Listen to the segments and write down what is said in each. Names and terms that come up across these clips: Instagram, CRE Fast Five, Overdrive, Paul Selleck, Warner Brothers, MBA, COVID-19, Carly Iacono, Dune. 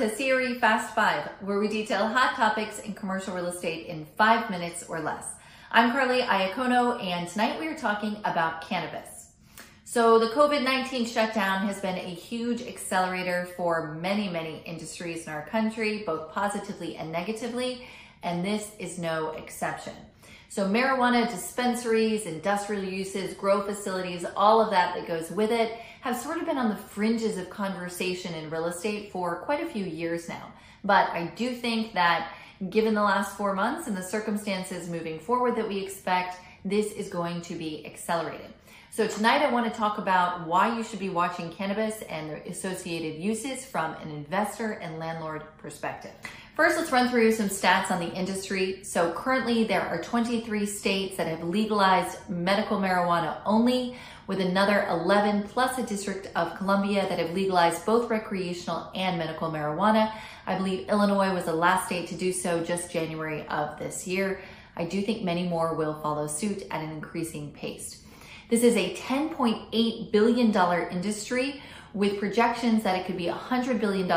to CRE Fast Five, where we detail hot topics in commercial real estate in 5 minutes or less. I'm Carly Iacono, and tonight we are talking about cannabis. So the COVID-19 shutdown has been a huge accelerator for many, many industries in our country, both positively and negatively, and this is no exception. So marijuana dispensaries, industrial uses, grow facilities, all of that goes with it have sort of been on the fringes of conversation in real estate for quite a few years now. But I do think that given the last 4 months and the circumstances moving forward that we expect, this is going to be accelerated. So tonight I want to talk about why you should be watching cannabis and their associated uses from an investor and landlord perspective. First, let's run through some stats on the industry. So currently there are 23 states that have legalized medical marijuana only, with another 11 plus a District of Columbia that have legalized both recreational and medical marijuana. I believe Illinois was the last state to do so just January of this year. I do think many more will follow suit at an increasing pace. This is a $10.8 billion industry with projections that it could be $100 billion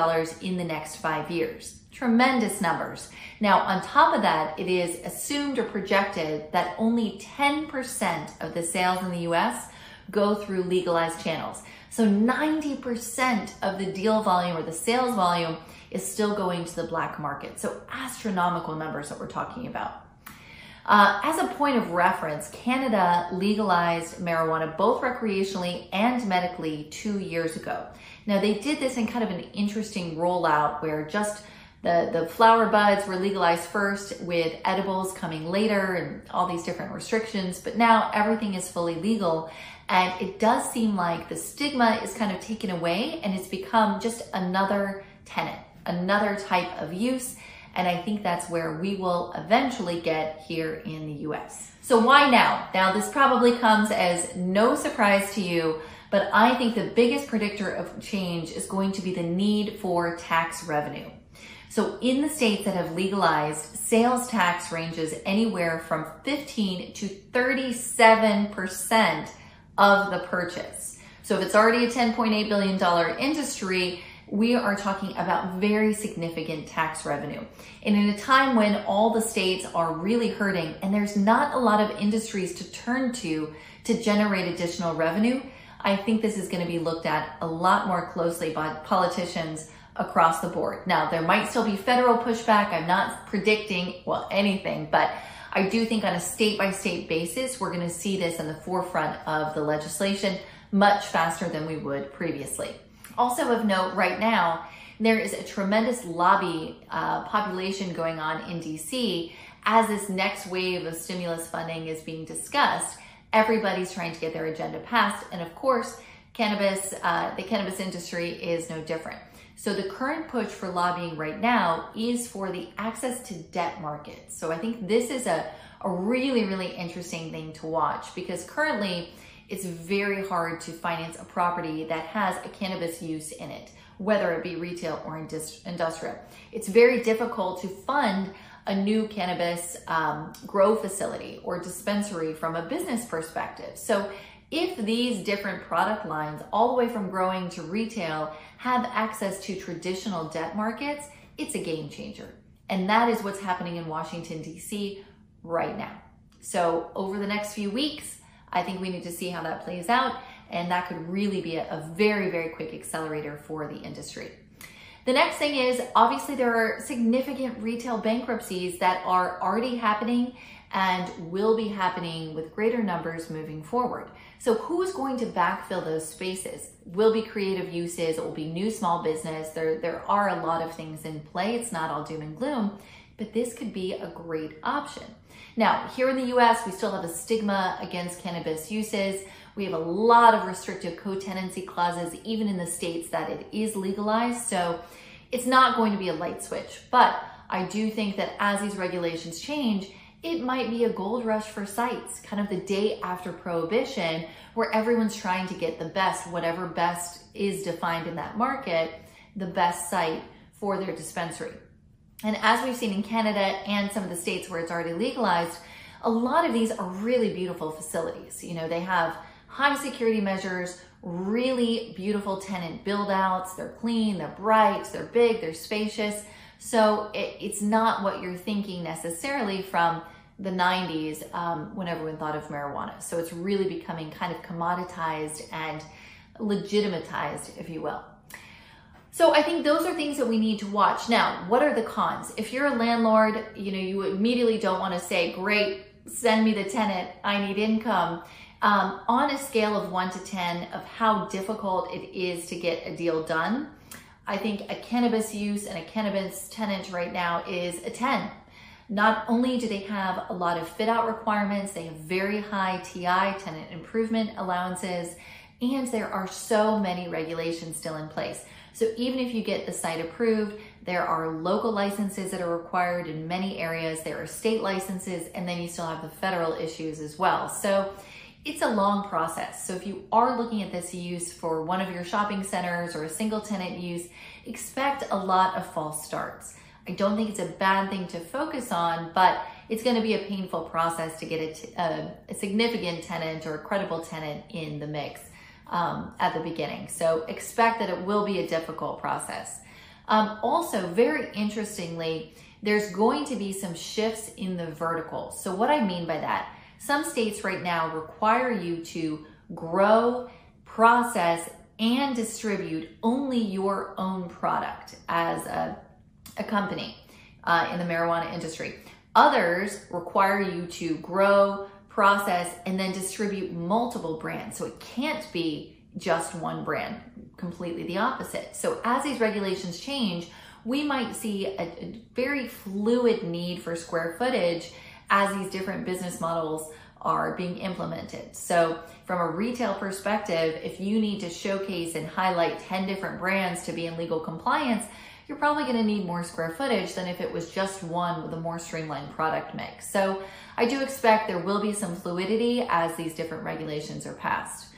in the next 5 years. Tremendous numbers. Now, on top of that, it is assumed or projected that only 10% of the sales in the US go through legalized channels. So 90% of the deal volume or the sales volume is still going to the black market. So astronomical numbers that we're talking about. As a point of reference, Canada legalized marijuana both recreationally and medically 2 years ago. Now, they did this in kind of an interesting rollout where just the flower buds were legalized first, with edibles coming later and all these different restrictions, but now everything is fully legal. And it does seem like the stigma is kind of taken away and it's become just another tenant, another type of use. And I think that's where we will eventually get here in the US. So why now? Now, this probably comes as no surprise to you, but I think the biggest predictor of change is going to be the need for tax revenue. So in the states that have legalized, sales tax ranges anywhere from 15 to 37% of the purchase. So if it's already a $10.8 billion industry, we are talking about very significant tax revenue. And in a time when all the states are really hurting and there's not a lot of industries to turn to generate additional revenue, I think this is going to be looked at a lot more closely by politicians across the board. Now, there might still be federal pushback. I'm not predicting, well, anything, but I do think on a state-by-state basis, we're going to see this in the forefront of the legislation much faster than we would previously. Also of note, right now, there is a tremendous lobby population going on in DC as this next wave of stimulus funding is being discussed. Everybody's trying to get their agenda passed, and of course, cannabis, the cannabis industry is no different. So the current push for lobbying right now is for the access to debt markets. So I think this is a really, really interesting thing to watch, because currently, it's very hard to finance a property that has a cannabis use in it, whether it be retail or industrial. It's very difficult to fund a new cannabis grow facility or dispensary from a business perspective. So if these different product lines, all the way from growing to retail, have access to traditional debt markets, it's a game changer. And that is what's happening in Washington, D.C. right now. So over the next few weeks, I think we need to see how that plays out, and that could really be a very, very quick accelerator for the industry. The next thing is, obviously, there are significant retail bankruptcies that are already happening and will be happening with greater numbers moving forward. So who is going to backfill those spaces? Will be creative uses, it will be new small business. There are a lot of things in play. It's not all doom and gloom, but this could be a great option. Now, here in the US, we still have a stigma against cannabis uses. We have a lot of restrictive co-tenancy clauses, even in the states that it is legalized. So it's not going to be a light switch, but I do think that as these regulations change, it might be a gold rush for sites, kind of the day after prohibition, where everyone's trying to get the best, whatever best is defined in that market, the best site for their dispensary. And as we've seen in Canada and some of the states where it's already legalized, a lot of these are really beautiful facilities. You know, they have high security measures, really beautiful tenant build outs. They're clean, they're bright, they're big, they're spacious. So it's not what you're thinking necessarily from the 90s when everyone thought of marijuana. So it's really becoming kind of commoditized and legitimatized, if you will. So I think those are things that we need to watch. Now, what are the cons? If you're a landlord, you know, you immediately don't want to say, great, send me the tenant, I need income. On a scale of 1 to 10 of how difficult it is to get a deal done, I think a cannabis use and a cannabis tenant right now is a 10. Not only do they have a lot of fit out requirements, they have very high TI, tenant improvement allowances, and there are so many regulations still in place. So even if you get the site approved, there are local licenses that are required in many areas, there are state licenses, and then you still have the federal issues as well. So it's a long process. So if you are looking at this use for one of your shopping centers or a single tenant use, expect a lot of false starts. I don't think it's a bad thing to focus on, but it's going to be a painful process to get a significant tenant or a credible tenant in the mix at the beginning. So expect that it will be a difficult process. Also, very interestingly, there's going to be some shifts in the vertical. So what I mean by that, some states right now require you to grow, process, and distribute only your own product as a company in the marijuana industry. Others require you to grow, process, and then distribute multiple brands. So it can't be just one brand, completely the opposite. So as these regulations change, we might see a very fluid need for square footage as these different business models are being implemented. So from a retail perspective, if you need to showcase and highlight 10 different brands to be in legal compliance, you're probably going to need more square footage than if it was just one with a more streamlined product mix. So I do expect there will be some fluidity as these different regulations are passed.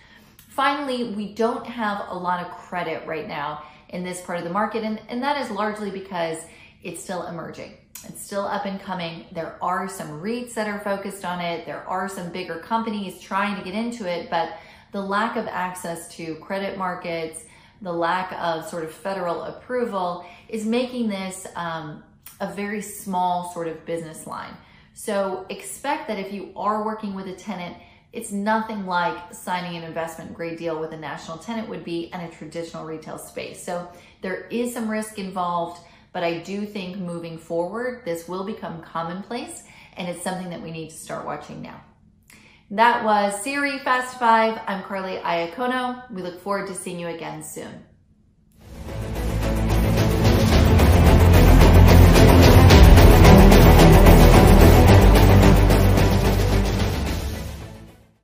Finally, we don't have a lot of credit right now in this part of the market, and that is largely because it's still emerging. It's still up and coming. There are some REITs that are focused on it. There are some bigger companies trying to get into it, but the lack of access to credit markets, the lack of sort of federal approval is making this a very small sort of business line. So expect that if you are working with a tenant, it's nothing like signing an investment grade deal with a national tenant would be in a traditional retail space. So there is some risk involved, but I do think moving forward, this will become commonplace, and it's something that we need to start watching now. That was CRE Fast Five. I'm Carly Iacono. We look forward to seeing you again soon.